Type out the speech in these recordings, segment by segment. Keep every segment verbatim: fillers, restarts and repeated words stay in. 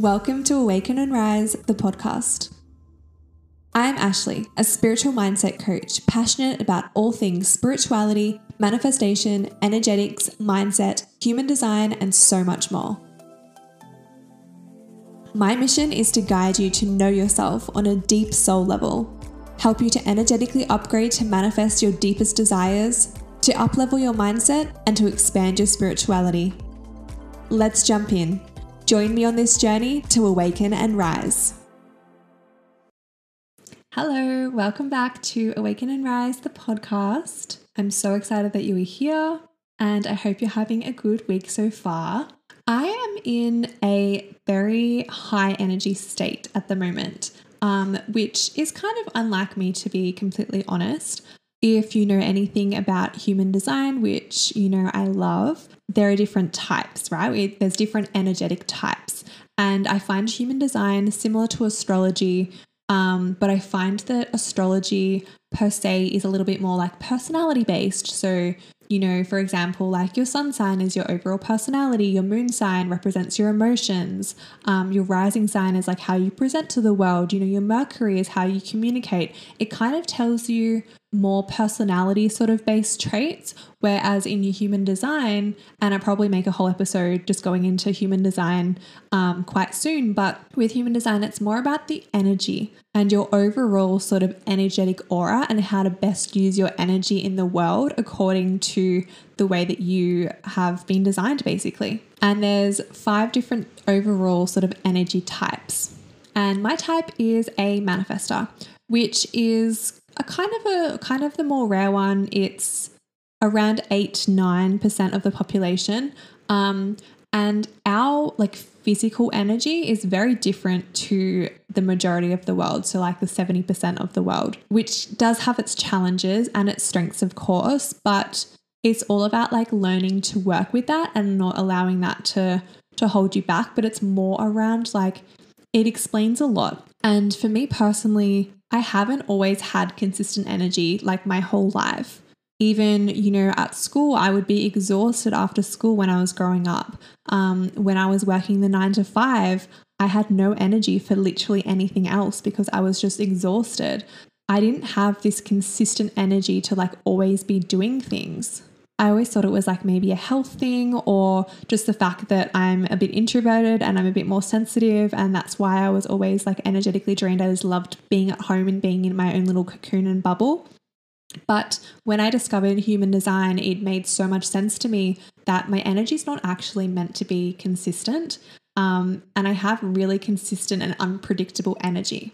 Welcome to Awaken and Rise, the podcast. I'm Ashley, a spiritual mindset coach, passionate about all things spirituality, manifestation, energetics, mindset, human design, and so much more. My mission is to guide you to know yourself on a deep soul level, help you to energetically upgrade to manifest your deepest desires, to uplevel your mindset, and to expand your spirituality. Let's jump in. Join me on this journey to awaken and rise. Hello, welcome back to Awaken and Rise, the podcast. I'm so excited that you are here and I hope you're having a good week so far. I am in a very high energy state at the moment, um, which is kind of unlike me, to be completely honest. If you know anything about human design, which, you know, I love, there are different types, right? There's different energetic types. And I find human design similar to astrology, um, but I find that astrology per se is a little bit more like personality based. So, you know, for example, like your sun sign is your overall personality, your moon sign represents your emotions, um, your rising sign is like how you present to the world, you know, your Mercury is how you communicate. It kind of tells you more personality sort of based traits, whereas in your human design, and I probably make a whole episode just going into human design um, quite soon, but with human design, it's more about the energy and your overall sort of energetic aura and how to best use your energy in the world according to the way that you have been designed, basically. And there's five different overall sort of energy types. And my type is a manifestor, which is a kind of a kind of the more rare one. It's around eight, nine percent of the population. Um, and our like physical energy is very different to the majority of the world. So like the seventy percent of the world, which does have its challenges and its strengths, of course, but it's all about like learning to work with that and not allowing that to, to hold you back. But it's more around like, it explains a lot. And for me personally, I haven't always had consistent energy like my whole life. Even, you know, at school, I would be exhausted after school when I was growing up. Um, when I was working the nine to five, I had no energy for literally anything else because I was just exhausted. I didn't have this consistent energy to like always be doing things. I always thought it was like maybe a health thing or just the fact that I'm a bit introverted and I'm a bit more sensitive. And that's why I was always like energetically drained. I just loved being at home and being in my own little cocoon and bubble. But when I discovered human design, it made so much sense to me that my energy is not actually meant to be consistent. Um, and I have really consistent and unpredictable energy.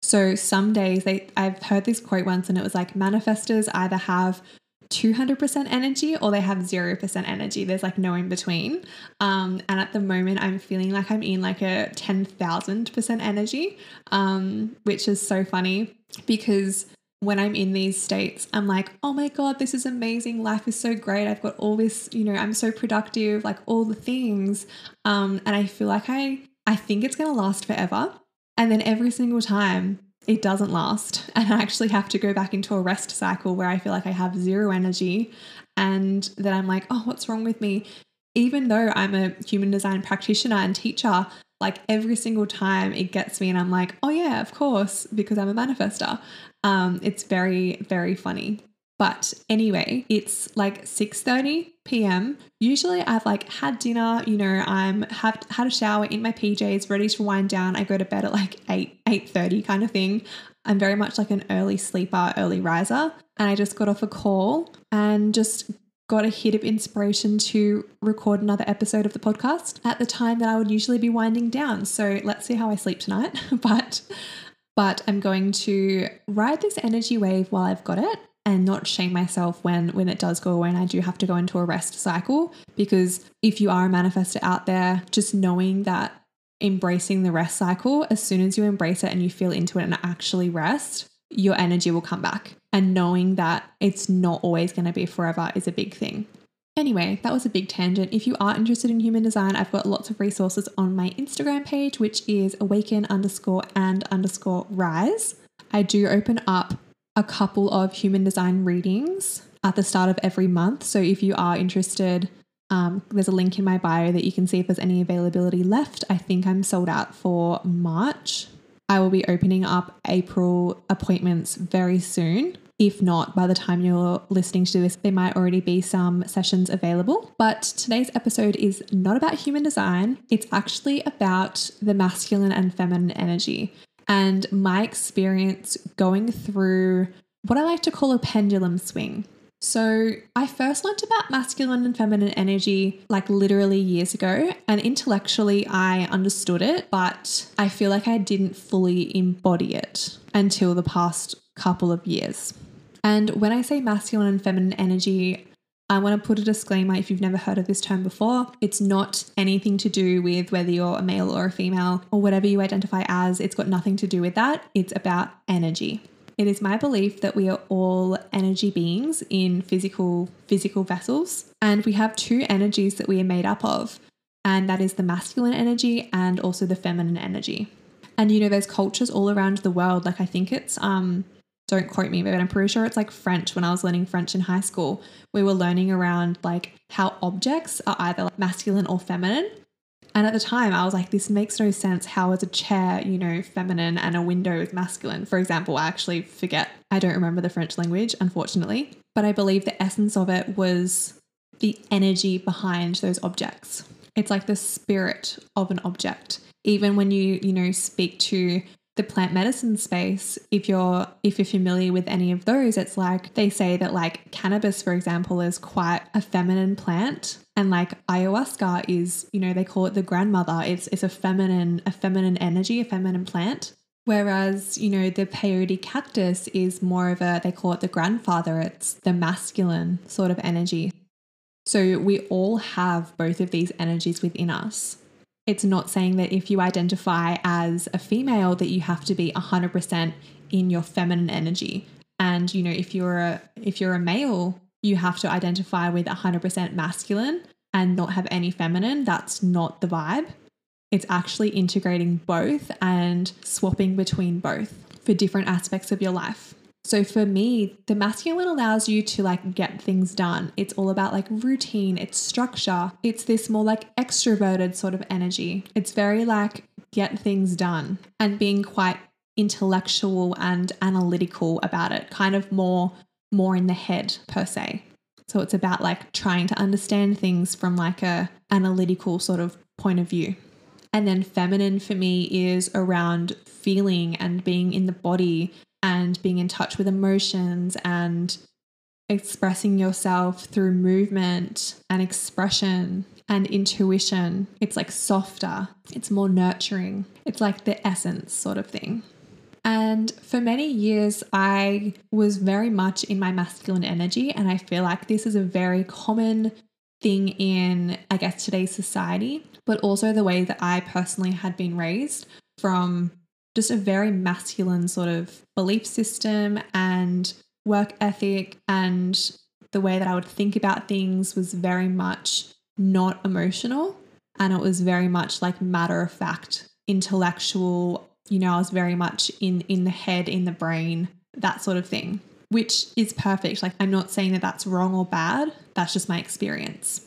So some days they, I've heard this quote once and it was like, manifestors either have two hundred percent energy or they have zero percent energy. There's like no in between. Um, and at the moment I'm feeling like I'm in like a ten thousand percent energy, um, which is so funny because when I'm in these states, I'm like, oh my God, this is amazing. Life is so great. I've got all this, you know, I'm so productive, like all the things. Um, and I feel like I, I think it's going to last forever. And then every single time it doesn't last. And I actually have to go back into a rest cycle where I feel like I have zero energy and then I'm like, oh, what's wrong with me? Even though I'm a human design practitioner and teacher, like every single time it gets me and I'm like, oh yeah, of course, because I'm a manifestor. Um, it's very, very funny. But anyway, it's like six thirty p m Usually I've like had dinner, you know, I'm have had a shower in my P Js, ready to wind down. I go to bed at like eight, eight thirty kind of thing. I'm very much like an early sleeper, early riser. And I just got off a call and just got a hit of inspiration to record another episode of the podcast at the time that I would usually be winding down. So let's see how I sleep tonight. but, but I'm going to ride this energy wave while I've got it. And not shame myself when, when it does go away and I do have to go into a rest cycle, because if you are a manifestor out there, just knowing that embracing the rest cycle, as soon as you embrace it and you feel into it and actually rest, your energy will come back. And knowing that it's not always going to be forever is a big thing. Anyway, that was a big tangent. If you are interested in human design, I've got lots of resources on my Instagram page, which is awaken underscore and underscore rise. I do open up a couple of human design readings at the start of every month. So if you are interested Um, there's a link in my bio that you can see if there's any availability left. I think I'm sold out for March. I will be opening up April appointments very soon. If not, by the time you're listening to this, there might already be some sessions available. But today's episode is not about human design. It's actually about the masculine and feminine energy and my experience going through what I like to call a pendulum swing. So I first learned about masculine and feminine energy like literally years ago, and intellectually I understood it, but I feel like I didn't fully embody it until the past couple of years. And when I say masculine and feminine energy, I want to put a disclaimer if you've never heard of this term before. It's not anything to do with whether you're a male or a female or whatever you identify as. It's got nothing to do with that. It's about energy. It is my belief that we are all energy beings in physical, physical vessels, and we have two energies that we are made up of, and that is the masculine energy and also the feminine energy. And, you know, there's cultures all around the world. Like I think it's, um, don't quote me, but I'm pretty sure it's like French. When I was learning French in high school, we were learning around like how objects are either like masculine or feminine. And at the time I was like, this makes no sense. How is a chair, you know, feminine and a window is masculine? For example, I actually forget. I don't remember the French language, unfortunately, but I believe the essence of it was the energy behind those objects. It's like the spirit of an object. Even when you, you know, speak to the plant medicine space, if you're, if you're familiar with any of those, it's like, they say that like cannabis, for example, is quite a feminine plant. And like ayahuasca is, you know, they call it the grandmother. It's, it's a feminine, a feminine energy, a feminine plant. Whereas, you know, the peyote cactus is more of a, they call it the grandfather. It's the masculine sort of energy. So we all have both of these energies within us. It's not saying that if you identify as a female that you have to be one hundred percent in your feminine energy. And, you know, if you're a, if you're a male, you have to identify with one hundred percent masculine and not have any feminine. That's not the vibe. It's actually integrating both and swapping between both for different aspects of your life. So for me, the masculine allows you to like get things done. It's all about like routine, it's structure. It's this more like extroverted sort of energy. It's very like get things done and being quite intellectual and analytical about it, kind of more, more in the head per se. So it's about like trying to understand things from like a analytical sort of point of view. And then feminine for me is around feeling and being in the body and being in touch with emotions and expressing yourself through movement and expression and intuition. It's like softer. It's more nurturing. It's like the essence sort of thing. And for many years, I was very much in my masculine energy. And I feel like this is a very common thing in, I guess, today's society, but also the way that I personally had been raised from just a very masculine sort of belief system and work ethic, and the way that I would think about things was very much not emotional, and it was very much like matter of fact, intellectual. You know, I was very much in, in the head, in the brain, that sort of thing, which is perfect. Like I'm not saying that that's wrong or bad. That's just my experience.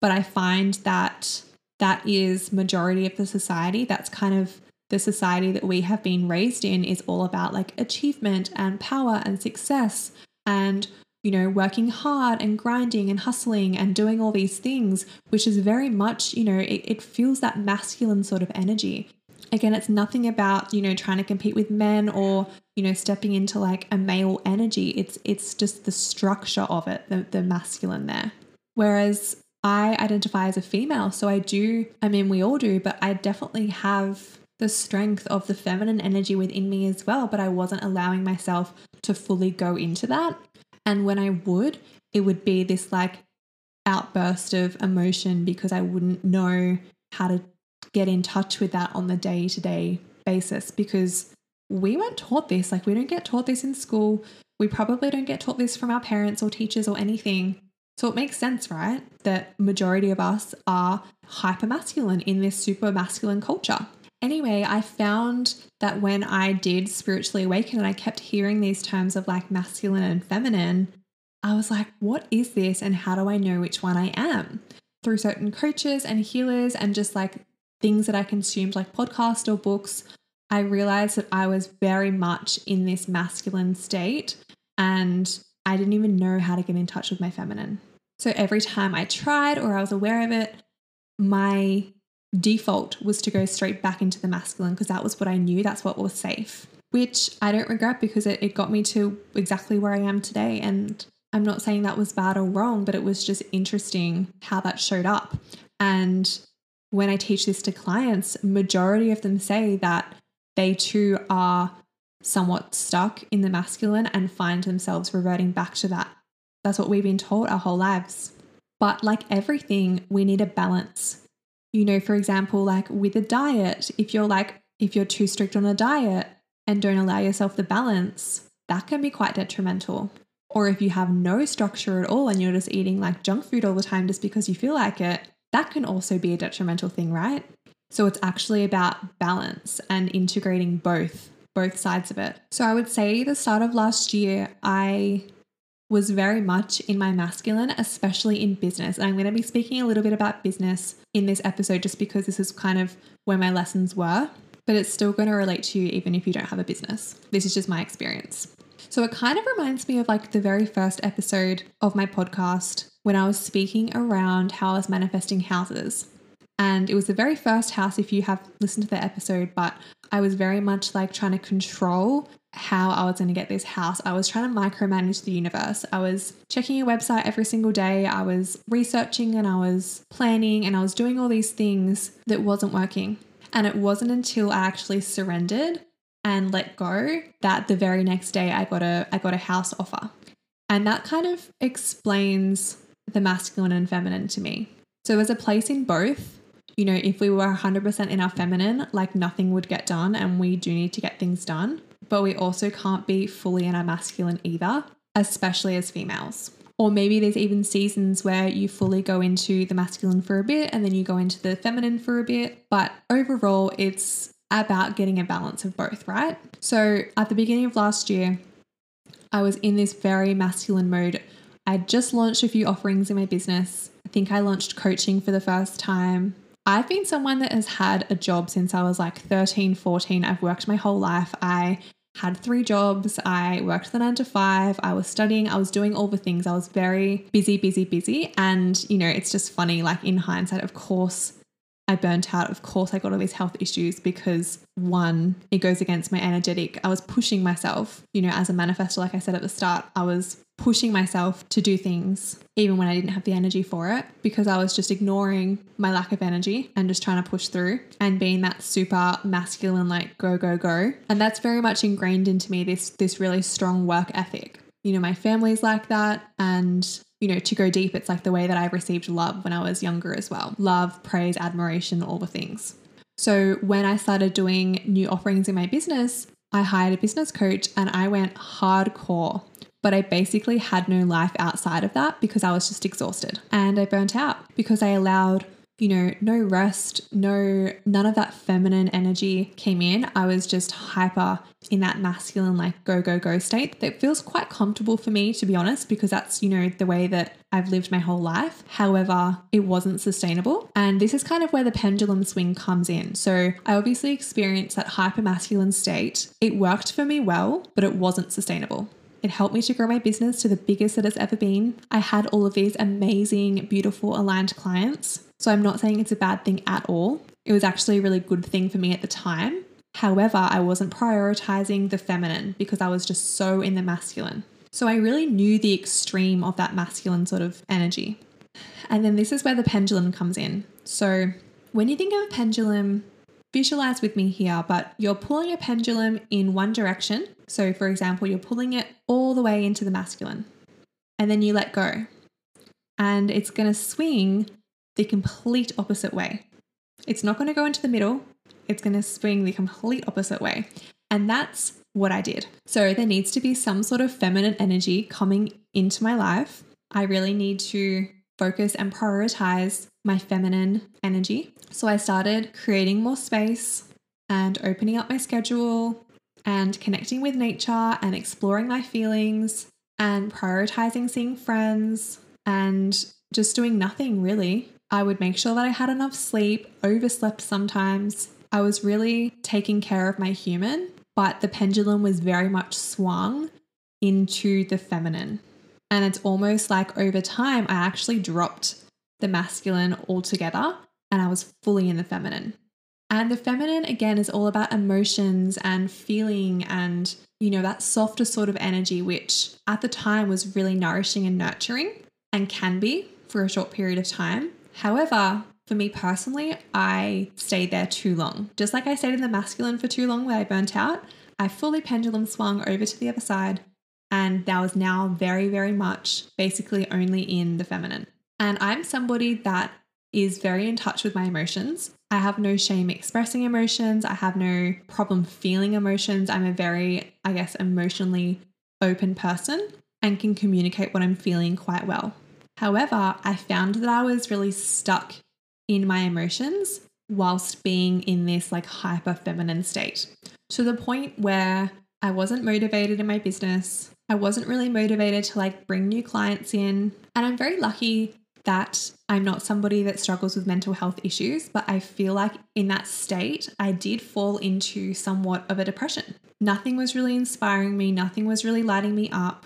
But I find that that is majority of the society. That's kind of the society that we have been raised in, is all about like achievement and power and success and, you know, working hard and grinding and hustling and doing all these things, which is very much, you know, it, it feels that masculine sort of energy. Again, it's nothing about, you know, trying to compete with men or, you know, stepping into like a male energy. It's, it's just the structure of it, the, the masculine there. Whereas I identify as a female. So I do, I mean, we all do, but I definitely have the strength of the feminine energy within me as well, but I wasn't allowing myself to fully go into that. And when I would, it would be this like outburst of emotion because I wouldn't know how to get in touch with that on the day-to-day basis, because we weren't taught this. Like we don't get taught this in school. We probably don't get taught this from our parents or teachers or anything. So it makes sense, right? That majority of us are hyper-masculine in this super masculine culture. Anyway, I found that when I did spiritually awaken and I kept hearing these terms of like masculine and feminine, I was like, what is this? And how do I know which one I am? through certain coaches and healers and just like things that I consumed, like podcasts or books, I realized that I was very much in this masculine state and I didn't even know how to get in touch with my feminine. So every time I tried or I was aware of it, my default was to go straight back into the masculine because that was what I knew. That's what was safe, which I don't regret because it, it got me to exactly where I am today. And I'm not saying that was bad or wrong, but it was just interesting how that showed up. And when I teach this to clients, majority of them say that they too are somewhat stuck in the masculine and find themselves reverting back to that. That's what we've been told our whole lives. But like everything, we need a balance. You know, for example, like with a diet, if you're like, if you're too strict on a diet and don't allow yourself the balance, that can be quite detrimental. Or if you have no structure at all and you're just eating like junk food all the time just because you feel like it, that can also be a detrimental thing, right? So it's actually about balance and integrating both, both sides of it. So I would say the start of last year, I was very much in my masculine, especially in business. And I'm going to be speaking a little bit about business in this episode just because this is kind of where my lessons were, but it's still going to relate to you even if you don't have a business. This is just my experience. So it kind of reminds me of like the very first episode of my podcast when I was speaking around how I was manifesting houses. And it was the very first house, if you have listened to the episode, but I was very much like trying to control how I was going to get this house. I was trying to micromanage the universe. I was checking a website every single day. I was researching and I was planning and I was doing all these things that wasn't working. And it wasn't until I actually surrendered and let go that the very next day I got a, I got a house offer. And that kind of explains the masculine and feminine to me. So there's a place in both. You know, if we were one hundred percent in our feminine, like nothing would get done and we do need to get things done, but we also can't be fully in our masculine either, especially as females. Or maybe there's even seasons where you fully go into the masculine for a bit and then you go into the feminine for a bit. But overall, it's about getting a balance of both, right? So at the beginning of last year, I was in this very masculine mode. I just launched a few offerings in my business. I think I launched coaching for the first time. I've been someone that has had a job since I was like thirteen, fourteen. I've worked my whole life. I had three jobs. I worked the nine to five. I was studying. I was doing all the things. I was very busy, busy, busy. And, you know, it's just funny, like in hindsight, of course, I burnt out. Of course, I got all these health issues because one, it goes against my energetic. I was pushing myself, you know, as a manifestor, like I said at the start, I was pushing myself to do things even when I didn't have the energy for it because I was just ignoring my lack of energy and just trying to push through and being that super masculine, like go, go, go. And that's very much ingrained into me, this, this really strong work ethic. You know, my family's like that. And, you know, to go deep, it's like the way that I received love when I was younger as well. Love, praise, admiration, all the things. So when I started doing new offerings in my business, I hired a business coach and I went hardcore. But I basically had no life outside of that because I was just exhausted and I burnt out because I allowed, you know, no rest, no, none of that feminine energy came in. I was just hyper in that masculine, like go, go, go state that feels quite comfortable for me, to be honest, because that's, you know, the way that I've lived my whole life. However, it wasn't sustainable. And this is kind of where the pendulum swing comes in. So I obviously experienced that hyper masculine state. It worked for me well, but it wasn't sustainable. It helped me to grow my business to the biggest that it's ever been. I had all of these amazing, beautiful, aligned clients. So I'm not saying it's a bad thing at all. It was actually a really good thing for me at the time. However, I wasn't prioritizing the feminine because I was just so in the masculine. So I really knew the extreme of that masculine sort of energy. And then this is where the pendulum comes in. So when you think of a pendulum, visualize with me here, but you're pulling a pendulum in one direction. So for example, you're pulling it all the way into the masculine and then you let go and it's going to swing the complete opposite way. It's not going to go into the middle. It's going to swing the complete opposite way. And that's what I did. So there needs to be some sort of feminine energy coming into my life. I really need to focus and prioritize my feminine energy. So I started creating more space and opening up my schedule and connecting with nature and exploring my feelings and prioritizing seeing friends and just doing nothing really I would make sure that I had enough sleep, overslept sometimes. I was really taking care of my human, but the pendulum was very much swung into the feminine. And it's almost like over time, I actually dropped the masculine altogether and I was fully in the feminine. And the feminine, again, is all about emotions and feeling and, you know, that softer sort of energy, which at the time was really nourishing and nurturing and can be for a short period of time. However, for me personally, I stayed there too long. Just like I stayed in the masculine for too long where I burnt out, I fully pendulum swung over to the other side. And that was now very, very much basically only in the feminine. And I'm somebody that is very in touch with my emotions. I have no shame expressing emotions. I have no problem feeling emotions. I'm a very, I guess, emotionally open person and can communicate what I'm feeling quite well. However, I found that I was really stuck in my emotions whilst being in this like hyper feminine state, to the point where I wasn't motivated in my business. I wasn't really motivated to like bring new clients in. And I'm very lucky that I'm not somebody that struggles with mental health issues, but I feel like in that state, I did fall into somewhat of a depression. Nothing was really inspiring me. Nothing was really lighting me up.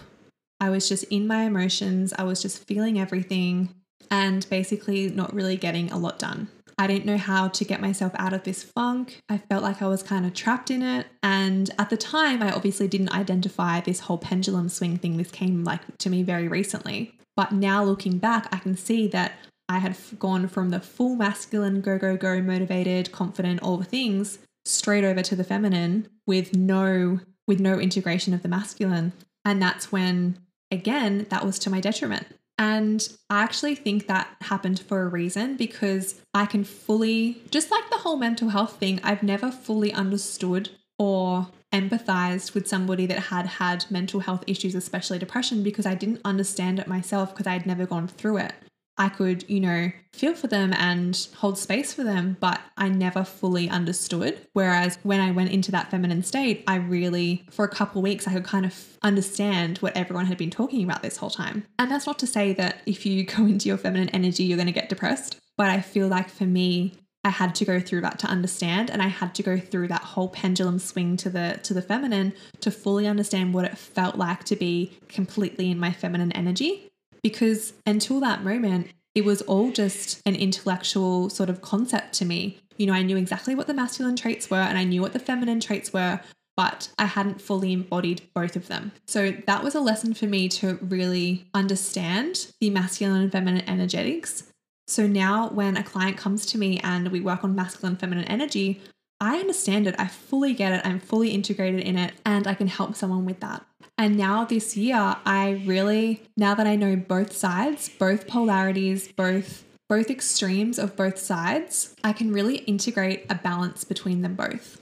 I was just in my emotions. I was just feeling everything and basically not really getting a lot done. I didn't know how to get myself out of this funk. I felt like I was kind of trapped in it. And at the time, I obviously didn't identify this whole pendulum swing thing. This came like to me very recently. But now looking back, I can see that I had gone from the full masculine, go, go, go, motivated, confident, all the things, straight over to the feminine with no, with no integration of the masculine. And that's when, again, that was to my detriment. And I actually think that happened for a reason, because I can fully, just like the whole mental health thing, I've never fully understood or empathized with somebody that had had mental health issues, especially depression, because I didn't understand it myself because I had never gone through it. I could, you know, feel for them and hold space for them, but I never fully understood. Whereas when I went into that feminine state, I really, for a couple of weeks, I could kind of understand what everyone had been talking about this whole time. And that's not to say that if you go into your feminine energy, you're going to get depressed. But I feel like for me, I had to go through that to understand, and I had to go through that whole pendulum swing to the to the feminine to fully understand what it felt like to be completely in my feminine energy. Because until that moment, it was all just an intellectual sort of concept to me. You know, I knew exactly what the masculine traits were and I knew what the feminine traits were, but I hadn't fully embodied both of them. So that was a lesson for me to really understand the masculine and feminine energetics. So now when a client comes to me and we work on masculine, feminine energy, I understand it. I fully get it. I'm fully integrated in it and I can help someone with that. And now this year, I really, now that I know both sides, both polarities, both, both extremes of both sides, I can really integrate a balance between them both.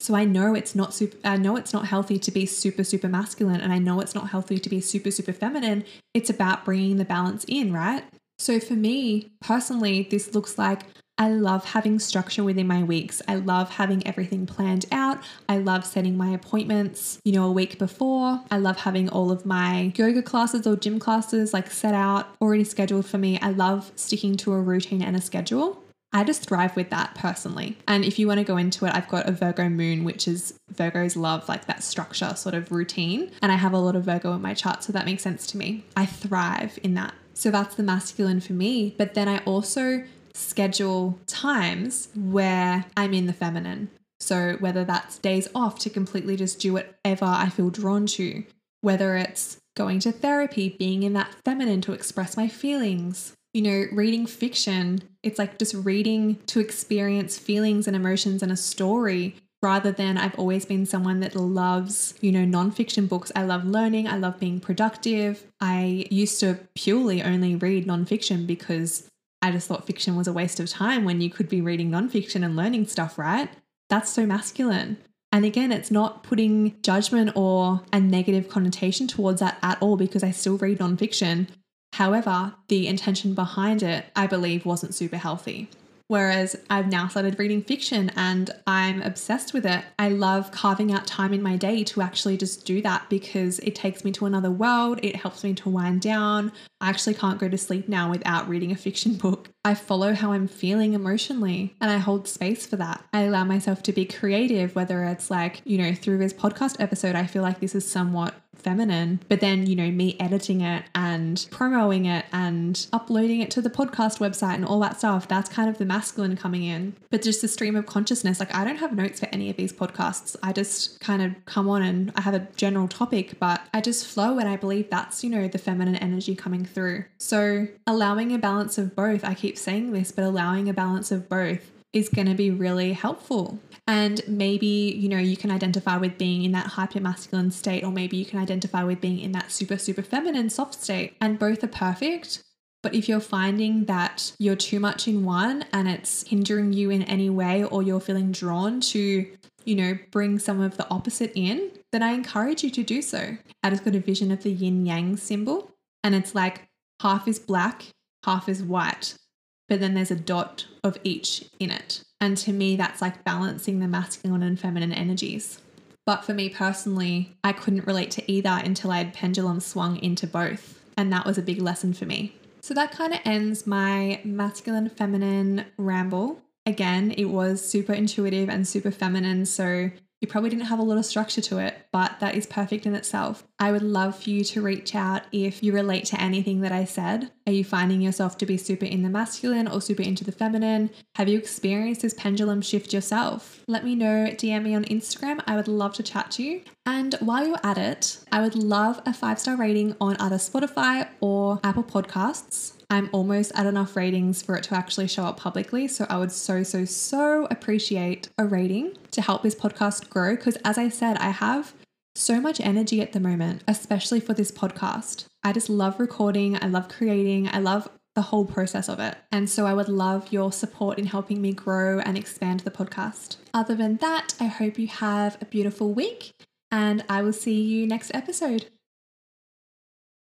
So I know it's not super, I know it's not healthy to be super, super masculine. And I know it's not healthy to be super, super feminine. It's about bringing the balance in, right? So for me personally, this looks like I love having structure within my weeks. I love having everything planned out. I love setting my appointments, you know, a week before. I love having all of my yoga classes or gym classes like set out, already scheduled for me. I love sticking to a routine and a schedule. I just thrive with that personally. And if you want to go into it, I've got a Virgo moon, which is Virgos love like that structure sort of routine. And I have a lot of Virgo in my chart. So that makes sense to me. I thrive in that. So that's the masculine for me. But then I also schedule times where I'm in the feminine. So whether that's days off to completely just do whatever I feel drawn to, whether it's going to therapy, being in that feminine to express my feelings, you know, reading fiction. It's like just reading to experience feelings and emotions in a story, rather than I've always been someone that loves, you know, nonfiction books. I love learning. I love being productive. I used to purely only read nonfiction because I just thought fiction was a waste of time when you could be reading nonfiction and learning stuff, right? That's so masculine. And again, it's not putting judgment or a negative connotation towards that at all, because I still read nonfiction. However, the intention behind it, I believe, wasn't super healthy. Whereas I've now started reading fiction and I'm obsessed with it. I love carving out time in my day to actually just do that because it takes me to another world. It helps me to wind down. I actually can't go to sleep now without reading a fiction book. I follow how I'm feeling emotionally and I hold space for that. I allow myself to be creative, whether it's like, you know, through this podcast episode, I feel like this is somewhat feminine, but then, you know, me editing it and promoting it and uploading it to the podcast website and all that stuff, that's kind of the masculine coming in. But just the stream of consciousness, like I don't have notes for any of these podcasts. I just kind of come on and I have a general topic, but I just flow, and I believe that's, you know, the feminine energy coming through. So allowing a balance of both, I keep saying this, but allowing a balance of both is going to be really helpful. And maybe, you know, you can identify with being in that hyper masculine state, or maybe you can identify with being in that super, super feminine soft state, and both are perfect. But if you're finding that you're too much in one and it's hindering you in any way, or you're feeling drawn to, you know, bring some of the opposite in, then I encourage you to do so. I just got a vision of the yin yang symbol, and it's like half is black, half is white, but then there's a dot of each in it. And to me, that's like balancing the masculine and feminine energies. But for me personally, I couldn't relate to either until I had pendulum swung into both. And that was a big lesson for me. So that kind of ends my masculine feminine ramble. Again, it was super intuitive and super feminine, so you probably didn't have a lot of structure to it, but that is perfect in itself. I would love for you to reach out if you relate to anything that I said. Are you finding yourself to be super in the masculine or super into the feminine? Have you experienced this pendulum shift yourself? Let me know, D M me on Instagram. I would love to chat to you. And while you're at it, I would love a five-star rating on either Spotify or Apple Podcasts. I'm almost at enough ratings for it to actually show up publicly. So I would so, so, so appreciate a rating to help this podcast grow. Because as I said, I have so much energy at the moment, especially for this podcast. I just love recording. I love creating. I love the whole process of it. And so I would love your support in helping me grow and expand the podcast. Other than that, I hope you have a beautiful week, and I will see you next episode.